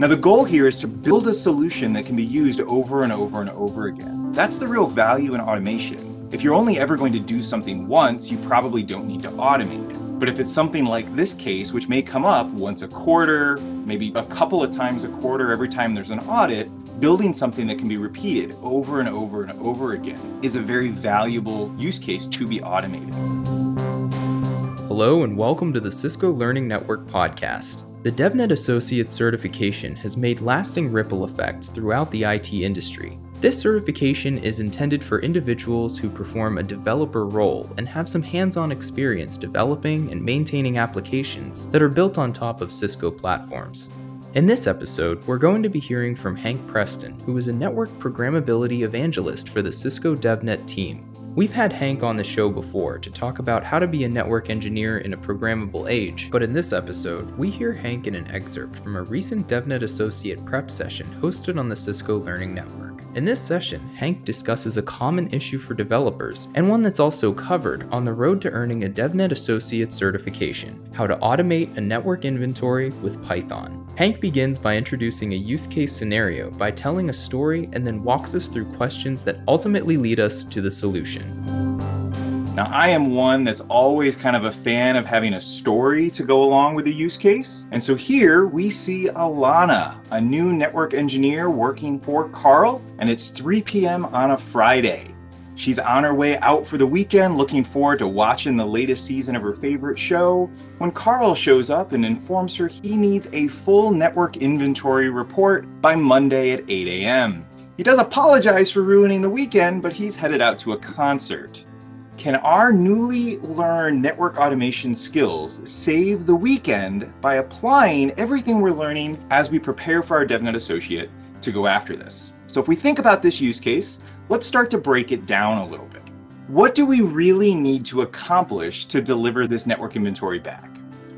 Now the goal here is to build a solution that can be used over and over and over again. That's the real value in automation. If you're only ever going to do something once, you probably don't need to automate it. But if it's something like this case, which may come up once a quarter, maybe a couple of times a quarter, every time there's an audit, building something that can be repeated over and over and over again is a very valuable use case to be automated. Hello and welcome to the Cisco Learning Network podcast. The DevNet Associate certification has made lasting ripple effects throughout the IT industry. This certification is intended for individuals who perform a developer role and have some hands-on experience developing and maintaining applications that are built on top of Cisco platforms. In this episode, we're going to be hearing from Hank Preston, who is a network programmability evangelist for the Cisco DevNet team. We've had Hank on the show before to talk about how to be a network engineer in a programmable age, but in this episode, we hear Hank in an excerpt from a recent DevNet Associate prep session hosted on the Cisco Learning Network. In this session, Hank discusses a common issue for developers, and one that's also covered on the road to earning a DevNet Associate certification, how to automate a network inventory with Python. Hank begins by introducing a use case scenario by telling a story and then walks us through questions that ultimately lead us to the solution. Now, I am one that's always kind of a fan of having a story to go along with the use case. And so here we see Alana, a new network engineer working for Carl, and it's 3 p.m. on a Friday. She's on her way out for the weekend, looking forward to watching the latest season of her favorite show, when Carl shows up and informs her he needs a full network inventory report by Monday at 8 a.m. He does apologize for ruining the weekend, but he's headed out to a concert. Can our newly learned network automation skills save the weekend by applying everything we're learning as we prepare for our DevNet Associate to go after this? So if we think about this use case, let's start to break it down a little bit. What do we really need to accomplish to deliver this network inventory back?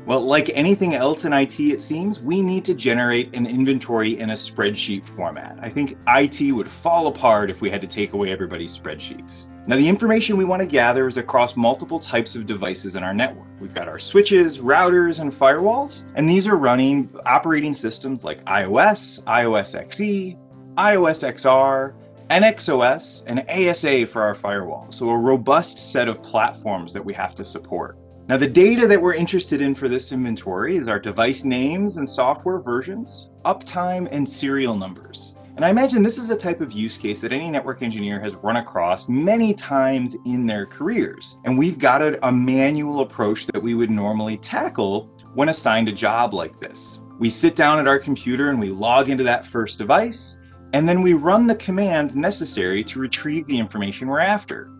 Well, like anything else in IT, it seems, we need to generate an inventory in a spreadsheet format. I think IT would fall apart if we had to take away everybody's spreadsheets. Now, the information we want to gather is across multiple types of devices in our network. We've got our switches, routers, and firewalls, and these are running operating systems like iOS, iOS XE, iOS XR, NXOS, and ASA for our firewall, so a robust set of platforms that we have to support. Now, the data that we're interested in for this inventory is our device names and software versions, uptime, and serial numbers. And I imagine this is a type of use case that any network engineer has run across many times in their careers. And we've got a manual approach that we would normally tackle when assigned a job like this. We sit down at our computer and we log into that first device, and then we run the commands necessary to retrieve the information we're after.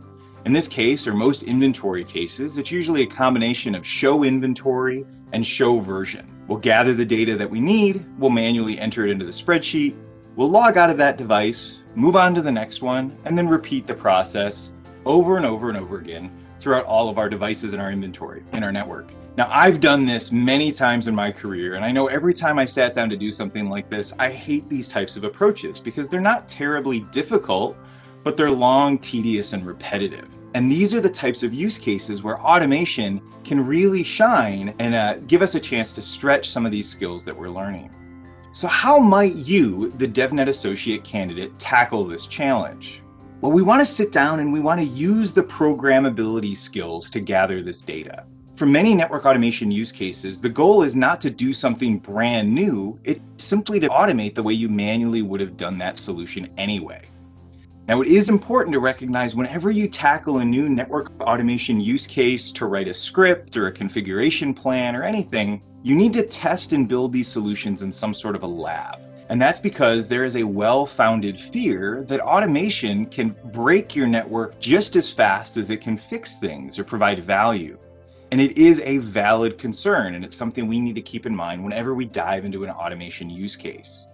In this case, or most inventory cases, it's usually a combination of show inventory and show version. We'll gather the data that we need, we'll manually enter it into the spreadsheet, we'll log out of that device, move on to the next one, and then repeat the process over and over and over again throughout all of our devices in our inventory, in our network. Now, I've done this many times in my career, and I know every time I sat down to do something like this, I hate these types of approaches because they're not terribly difficult, but they're long, tedious, and repetitive. And these are the types of use cases where automation can really shine and give us a chance to stretch some of these skills that we're learning. So how might you, the DevNet Associate candidate, tackle this challenge? Well, we want to sit down and we want to use the programmability skills to gather this data. For many network automation use cases, the goal is not to do something brand new, it's simply to automate the way you manually would have done that solution anyway. Now, it is important to recognize whenever you tackle a new network automation use case to write a script or a configuration plan or anything, you need to test and build these solutions in some sort of a lab. And that's because there is a well-founded fear that automation can break your network just as fast as it can fix things or provide value. And it is a valid concern, and it's something we need to keep in mind whenever we dive into an automation use case.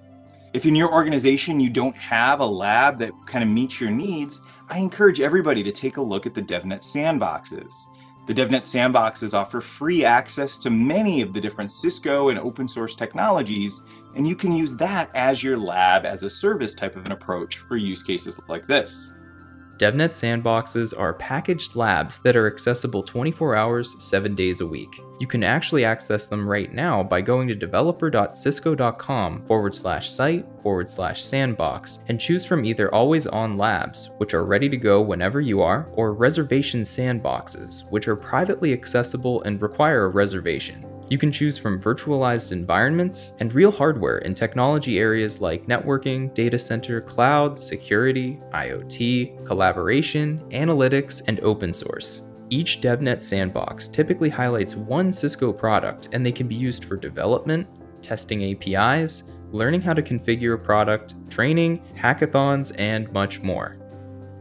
If in your organization you don't have a lab that kind of meets your needs, I encourage everybody to take a look at the DevNet sandboxes. The DevNet sandboxes offer free access to many of the different Cisco and open source technologies, and you can use that as your lab as a service type of an approach for use cases like this. DevNet sandboxes are packaged labs that are accessible 24 hours, 7 days a week. You can actually access them right now by going to developer.cisco.com/site/sandbox and choose from either always on labs, which are ready to go whenever you are, or reservation sandboxes, which are privately accessible and require a reservation. You can choose from virtualized environments and real hardware in technology areas like networking, data center, cloud, security, IoT, collaboration, analytics, and open source. Each DevNet sandbox typically highlights one Cisco product, and they can be used for development, testing APIs, learning how to configure a product, training, hackathons, and much more.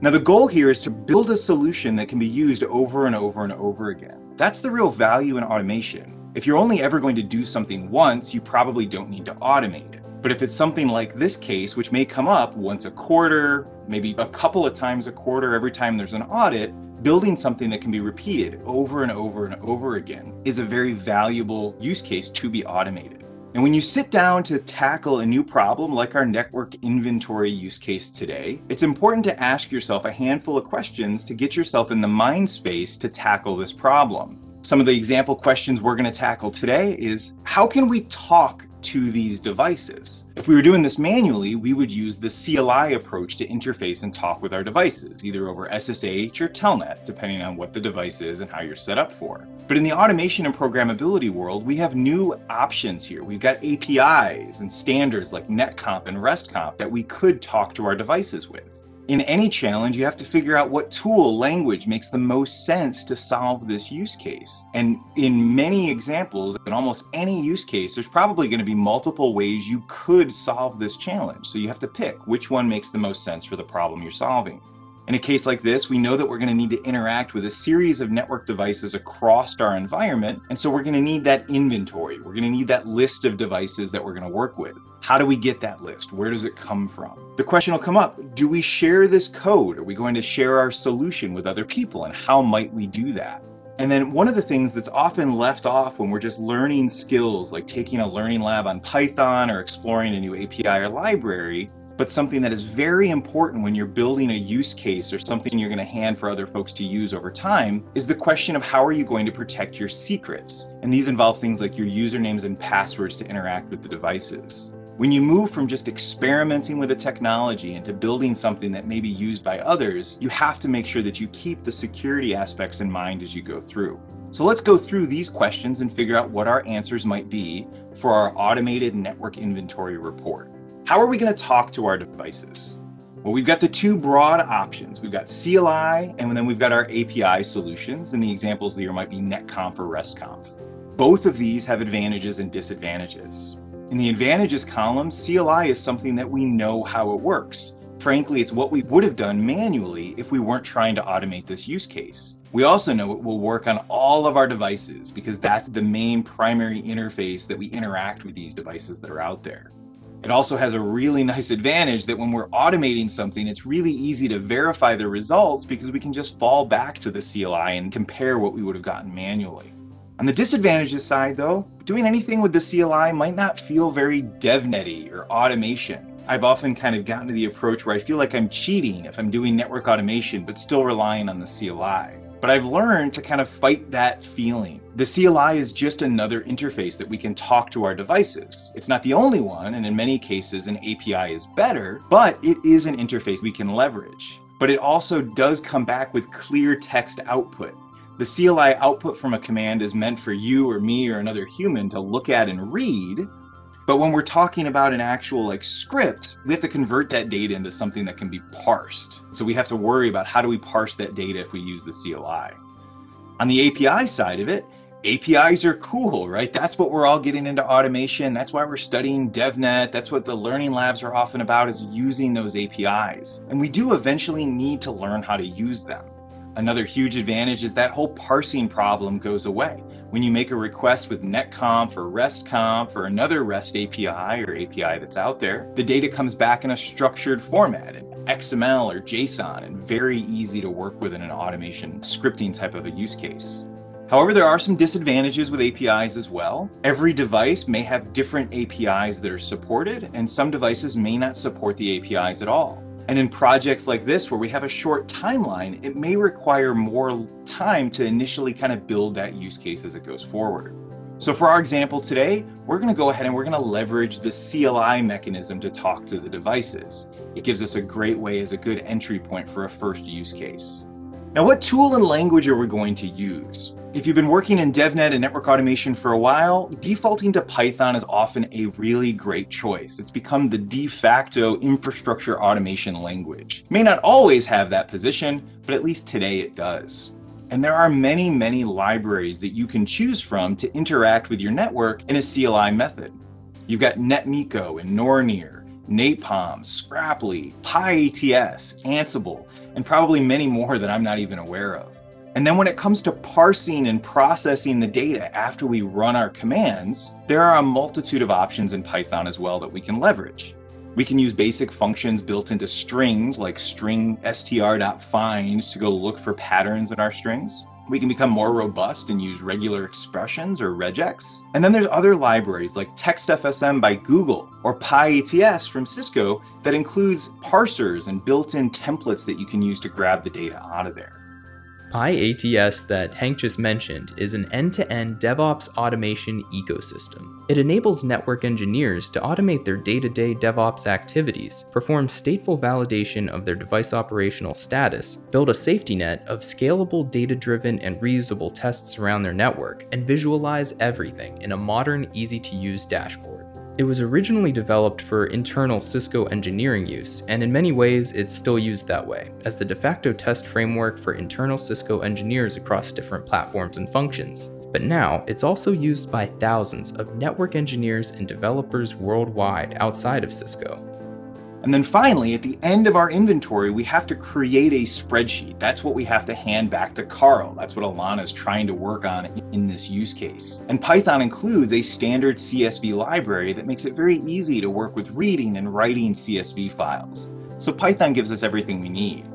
Now, the goal here is to build a solution that can be used over and over and over again. That's the real value in automation. If you're only ever going to do something once, you probably don't need to automate it. But if it's something like this case, which may come up once a quarter, maybe a couple of times a quarter, every time there's an audit, building something that can be repeated over and over and over again is a very valuable use case to be automated. And when you sit down to tackle a new problem like our network inventory use case today, it's important to ask yourself a handful of questions to get yourself in the mind space to tackle this problem. Some of the example questions we're going to tackle today is, how can we talk to these devices? If we were doing this manually, we would use the CLI approach to interface and talk with our devices, either over SSH or Telnet, depending on what the device is and how you're set up for. But in the automation and programmability world, we have new options here. We've got APIs and standards like NetConf and RESTConf that we could talk to our devices with. In any challenge, you have to figure out what tool, language makes the most sense to solve this use case. And in many examples, in almost any use case, there's probably going to be multiple ways you could solve this challenge. So you have to pick which one makes the most sense for the problem you're solving. In a case like this, we know that we're going to need to interact with a series of network devices across our environment. And so we're going to need that inventory. We're going to need that list of devices that we're going to work with. How do we get that list? Where does it come from? The question will come up, do we share this code? Are we going to share our solution with other people? And how might we do that? And then one of the things that's often left off when we're just learning skills, like taking a learning lab on Python or exploring a new API or library, but something that is very important when you're building a use case or something you're going to hand for other folks to use over time is the question of how are you going to protect your secrets? And these involve things like your usernames and passwords to interact with the devices. When you move from just experimenting with a technology into building something that may be used by others, you have to make sure that you keep the security aspects in mind as you go through. So let's go through these questions and figure out what our answers might be for our automated network inventory report. How are we going to talk to our devices? Well, we've got the two broad options. We've got CLI, and then we've got our API solutions. And the examples there might be NetConf or RESTConf. Both of these have advantages and disadvantages. In the advantages column, CLI is something that we know how it works. Frankly, it's what we would have done manually if we weren't trying to automate this use case. We also know it will work on all of our devices because that's the main primary interface that we interact with these devices that are out there. It also has a really nice advantage that when we're automating something, it's really easy to verify the results because we can just fall back to the CLI and compare what we would have gotten manually. On the disadvantages side though, doing anything with the CLI might not feel very DevNet-y or automation. I've often kind of gotten to the approach where I feel like I'm cheating if I'm doing network automation, but still relying on the CLI. But I've learned to kind of fight that feeling. The CLI is just another interface that we can talk to our devices. It's not the only one, and in many cases, an API is better, but it is an interface we can leverage. But it also does come back with clear text output. The CLI output from a command is meant for you or me or another human to look at and read. But when we're talking about an actual script, we have to convert that data into something that can be parsed. So we have to worry about how do we parse that data if we use the CLI. On the API side of it, APIs are cool, right? That's what we're all getting into automation. That's why we're studying DevNet. That's what the learning labs are often about, is using those APIs. And we do eventually need to learn how to use them. Another huge advantage is that whole parsing problem goes away. When you make a request with NetConf or RESTConf or another REST API or API that's out there, the data comes back in a structured format, in XML or JSON, and very easy to work with in an automation scripting type of a use case. However, there are some disadvantages with APIs as well. Every device may have different APIs that are supported, and some devices may not support the APIs at all. And in projects like this, where we have a short timeline, it may require more time to initially kind of build that use case as it goes forward. So for our example today, we're going to go ahead and we're going to leverage the CLI mechanism to talk to the devices. It gives us a great way as a good entry point for a first use case. Now, what tool and language are we going to use? If you've been working in DevNet and network automation for a while, defaulting to Python is often a really great choice. It's become the de facto infrastructure automation language. It may not always have that position, but at least today it does. And there are many, many libraries that you can choose from to interact with your network in a CLI method. You've got Netmiko and Nornir, Napalm, Scrapli, PyATS, Ansible, and probably many more that I'm not even aware of. And then when it comes to parsing and processing the data after we run our commands, there are a multitude of options in Python as well that we can leverage. We can use basic functions built into strings like string str.find to go look for patterns in our strings. We can become more robust and use regular expressions or regex. And then there's other libraries like TextFSM by Google or PyATS from Cisco that includes parsers and built-in templates that you can use to grab the data out of there. PyATS that Hank just mentioned is an end-to-end DevOps automation ecosystem. It enables network engineers to automate their day-to-day DevOps activities, perform stateful validation of their device operational status, build a safety net of scalable, data-driven, and reusable tests around their network, and visualize everything in a modern, easy-to-use dashboard. It was originally developed for internal Cisco engineering use, and in many ways, it's still used that way, as the de facto test framework for internal Cisco engineers across different platforms and functions. But now, it's also used by thousands of network engineers and developers worldwide outside of Cisco. And then finally, at the end of our inventory, we have to create a spreadsheet. That's what we have to hand back to Carl. That's what Alana is trying to work on in this use case. And Python includes a standard CSV library that makes it very easy to work with reading and writing CSV files. So Python gives us everything we need.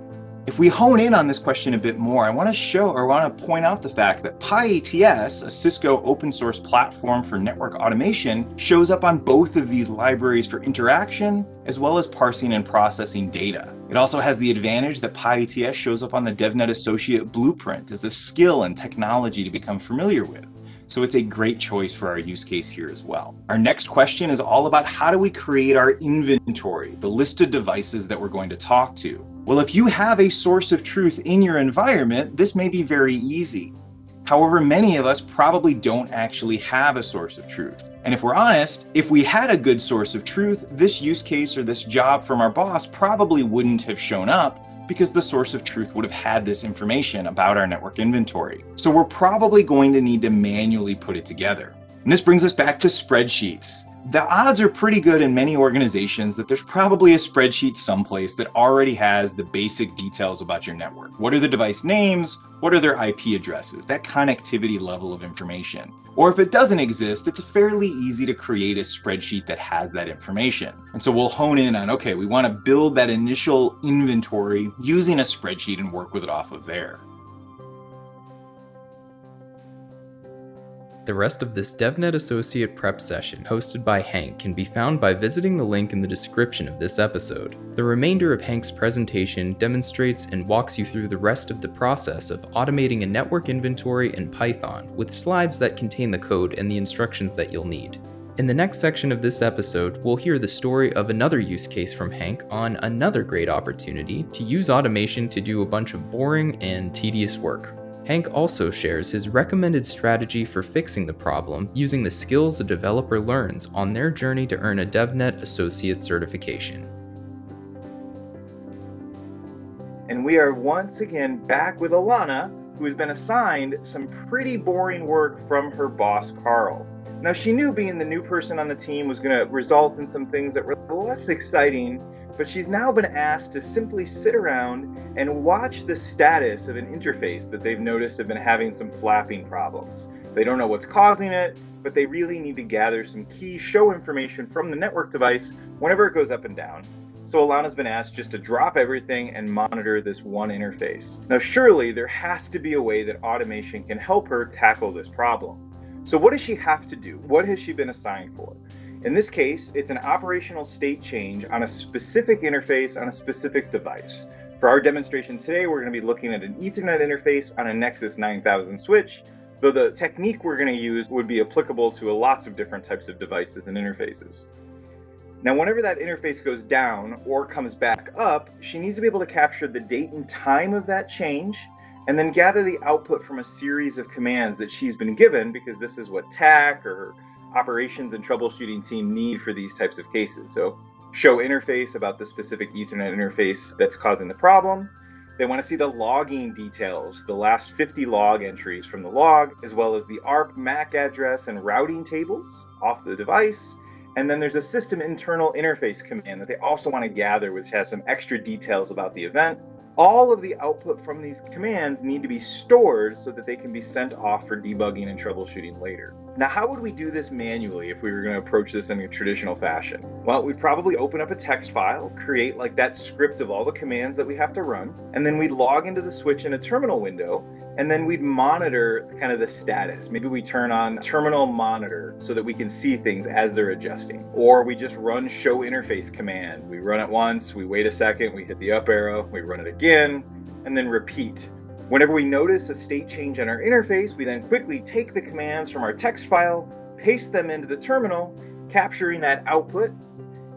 If we hone in on this question a bit more, I want to point out the fact that PyATS, a Cisco open source platform for network automation, shows up on both of these libraries for interaction, as well as parsing and processing data. It also has the advantage that PyATS shows up on the DevNet Associate Blueprint as a skill and technology to become familiar with. So it's a great choice for our use case here as well. Our next question is all about how do we create our inventory, the list of devices that we're going to talk to. Well, if you have a source of truth in your environment, this may be very easy. However, many of us probably don't actually have a source of truth. And if we're honest, if we had a good source of truth, this use case or this job from our boss probably wouldn't have shown up because the source of truth would have had this information about our network inventory. So we're probably going to need to manually put it together. And this brings us back to spreadsheets. The odds are pretty good in many organizations that there's probably a spreadsheet someplace that already has the basic details about your network. What are the device names? What are their IP addresses? That connectivity level of information. Or if it doesn't exist, it's fairly easy to create a spreadsheet that has that information. And so we'll hone in on, okay, we want to build that initial inventory using a spreadsheet and work with it off of there. The rest of this DevNet Associate prep session hosted by Hank can be found by visiting the link in the description of this episode. The remainder of Hank's presentation demonstrates and walks you through the rest of the process of automating a network inventory in Python with slides that contain the code and the instructions that you'll need. In the next section of this episode, we'll hear the story of another use case from Hank on another great opportunity to use automation to do a bunch of boring and tedious work. Hank also shares his recommended strategy for fixing the problem using the skills a developer learns on their journey to earn a DevNet Associate certification. And we are once again back with Alana, who has been assigned some pretty boring work from her boss, Carl. Now, she knew being the new person on the team was going to result in some things that were less exciting, but she's now been asked to simply sit around and watch the status of an interface that they've noticed have been having some flapping problems. They don't know what's causing it, but they really need to gather some key show information from the network device whenever it goes up and down. So Alana's been asked just to drop everything and monitor this one interface. Now, surely there has to be a way that automation can help her tackle this problem. So what does she have to do? What has she been assigned for? In this case, it's an operational state change on a specific interface on a specific device. For our demonstration today, we're going to be looking at an Ethernet interface on a Nexus 9000 switch, though the technique we're going to use would be applicable to lots of different types of devices and interfaces. Now, whenever that interface goes down or comes back up, she needs to be able to capture the date and time of that change and then gather the output from a series of commands that she's been given, because this is what TAC or operations and troubleshooting team need for these types of cases. So show interface about the specific Ethernet interface that's causing the problem. They want to see the logging details, the last 50 log entries from the log, as well as the ARP MAC address and routing tables off the device. And then there's a system internal interface command that they also want to gather, which has some extra details about the event. All of the output from these commands need to be stored so that they can be sent off for debugging and troubleshooting later. Now, how would we do this manually if we were going to approach this in a traditional fashion? Well, we'd probably open up a text file, create like that script of all the commands that we have to run, and then we'd log into the switch in a terminal window, and then we'd monitor kind of the status. Maybe we turn on terminal monitor so that we can see things as they're adjusting. Or we just run show interface command. We run it once, we wait a second, we hit the up arrow, we run it again, and then repeat. Whenever we notice a state change in our interface, we then quickly take the commands from our text file, paste them into the terminal, capturing that output.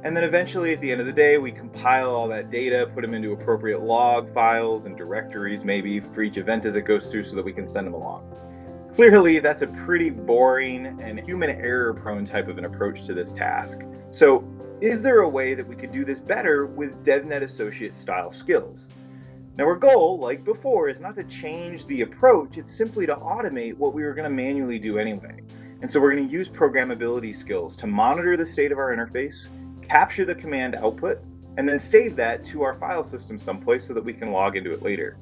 And then eventually at the end of the day, we compile all that data, put them into appropriate log files and directories maybe for each event as it goes through so that we can send them along. Clearly, that's a pretty boring and human error prone type of an approach to this task. So is there a way that we could do this better with DevNet Associate style skills? Now, our goal, like before, is not to change the approach. It's simply to automate what we were going to manually do anyway. And so we're going to use programmability skills to monitor the state of our interface, capture the command output, and then save that to our file system someplace so that we can log into it later.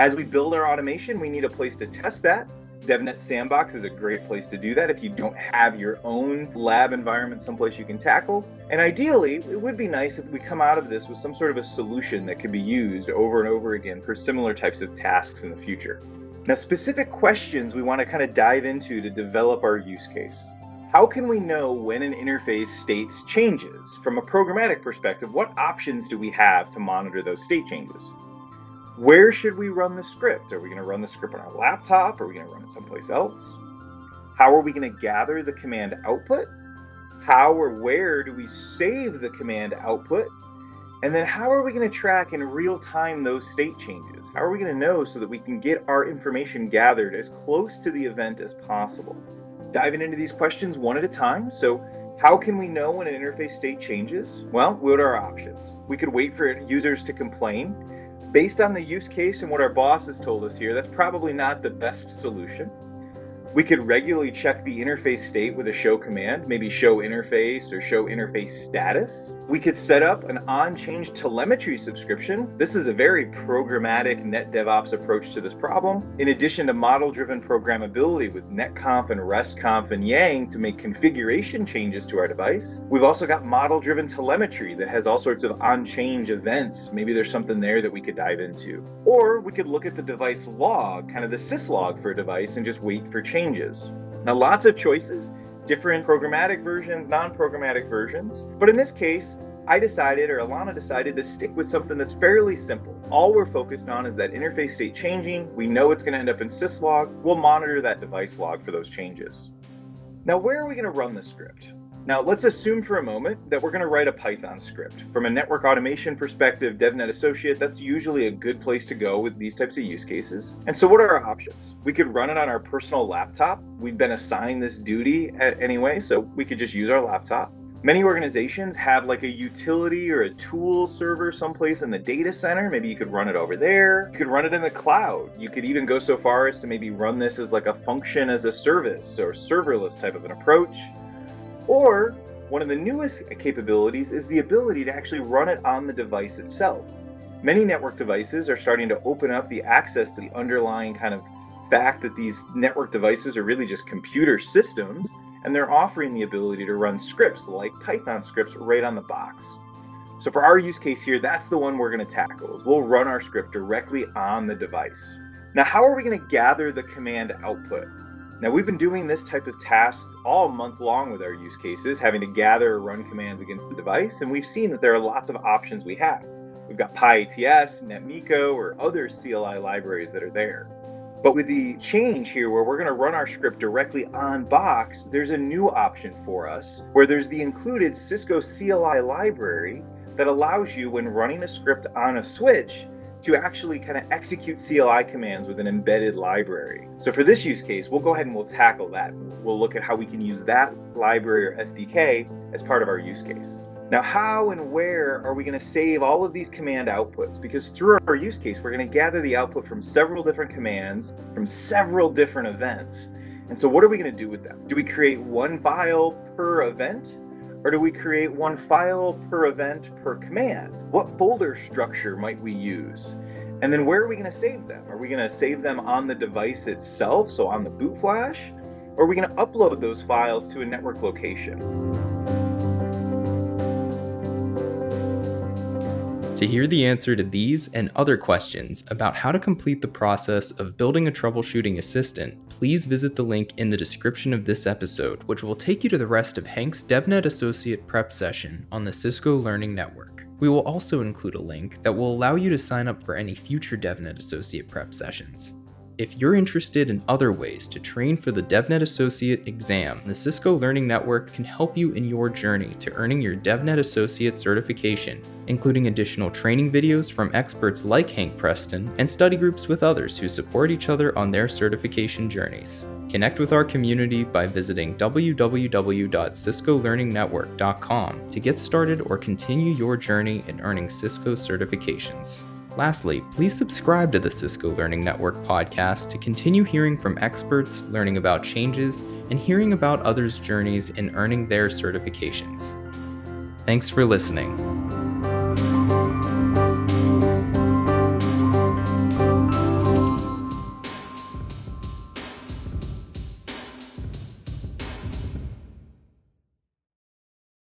As we build our automation, we need a place to test that. DevNet Sandbox is a great place to do that if you don't have your own lab environment someplace you can tackle. And ideally, it would be nice if we come out of this with some sort of a solution that could be used over and over again for similar types of tasks in the future. Now, specific questions we want to kind of dive into to develop our use case. How can we know when an interface state changes? From a programmatic perspective, what options do we have to monitor those state changes? Where should we run the script? Are we going to run the script on our laptop? Are we going to run it someplace else? How are we going to gather the command output? How or where do we save the command output? And then how are we going to track in real time those state changes? How are we going to know so that we can get our information gathered as close to the event as possible? Diving into these questions one at a time. So how can we know when an interface state changes? Well, what are our options? We could wait for users to complain. Based on the use case and what our boss has told us here, that's probably not the best solution. We could regularly check the interface state with a show command, maybe show interface or show interface status. We could set up an on-change telemetry subscription. This is a very programmatic NetDevOps approach to this problem. In addition to model-driven programmability with NetConf and RESTConf and Yang to make configuration changes to our device, we've also got model-driven telemetry that has all sorts of on-change events. Maybe there's something there that we could dive into. Or we could look at the device log, kind of the syslog for a device, and just wait for changes. Now, lots of choices, different programmatic versions, non-programmatic versions. But in this case, I decided, or Alana decided, to stick with something that's fairly simple. All we're focused on is that interface state changing. We know it's going to end up in syslog. We'll monitor that device log for those changes. Now, where are we going to run the script? Now, let's assume for a moment that we're going to write a Python script. From a network automation perspective, DevNet Associate, that's usually a good place to go with these types of use cases. And so what are our options? We could run it on our personal laptop. We've been assigned this duty anyway, so we could just use our laptop. Many organizations have like a utility or a tool server someplace in the data center. Maybe you could run it over there. You could run it in the cloud. You could even go so far as to maybe run this as like a function as a service or serverless type of an approach. Or one of the newest capabilities is the ability to actually run it on the device itself. Many network devices are starting to open up the access to the underlying kind of fact that these network devices are really just computer systems. And they're offering the ability to run scripts like Python scripts right on the box. So for our use case here, that's the one we're going to tackle, is we'll run our script directly on the device. Now, how are we going to gather the command output? Now, we've been doing this type of task all month long with our use cases, having to gather or run commands against the device, and we've seen that there are lots of options we have. We've got PyATS, Netmiko, or other CLI libraries that are there. But with the change here where we're going to run our script directly on Box, there's a new option for us where there's the included Cisco CLI library that allows you, when running a script on a switch, to actually kind of execute CLI commands with an embedded library. So for this use case, we'll go ahead and we'll tackle that. We'll look at how we can use that library or SDK as part of our use case. Now, how and where are we going to save all of these command outputs? Because through our use case, we're going to gather the output from several different commands, from several different events. And so what are we going to do with them? Do we create one file per event? Or do we create one file per event per command? What folder structure might we use? And then where are we going to save them? Are we going to save them on the device itself, so on the boot flash? Or are we going to upload those files to a network location? To hear the answer to these and other questions about how to complete the process of building a troubleshooting assistant, please visit the link in the description of this episode, which will take you to the rest of Hank's DevNet Associate prep session on the Cisco Learning Network. We will also include a link that will allow you to sign up for any future DevNet Associate prep sessions. If you're interested in other ways to train for the DevNet Associate exam, the Cisco Learning Network can help you in your journey to earning your DevNet Associate certification, including additional training videos from experts like Hank Preston and study groups with others who support each other on their certification journeys. Connect with our community by visiting www.ciscolearningnetwork.com to get started or continue your journey in earning Cisco certifications. Lastly, please subscribe to the Cisco Learning Network podcast to continue hearing from experts, learning about changes, and hearing about others' journeys in earning their certifications. Thanks for listening.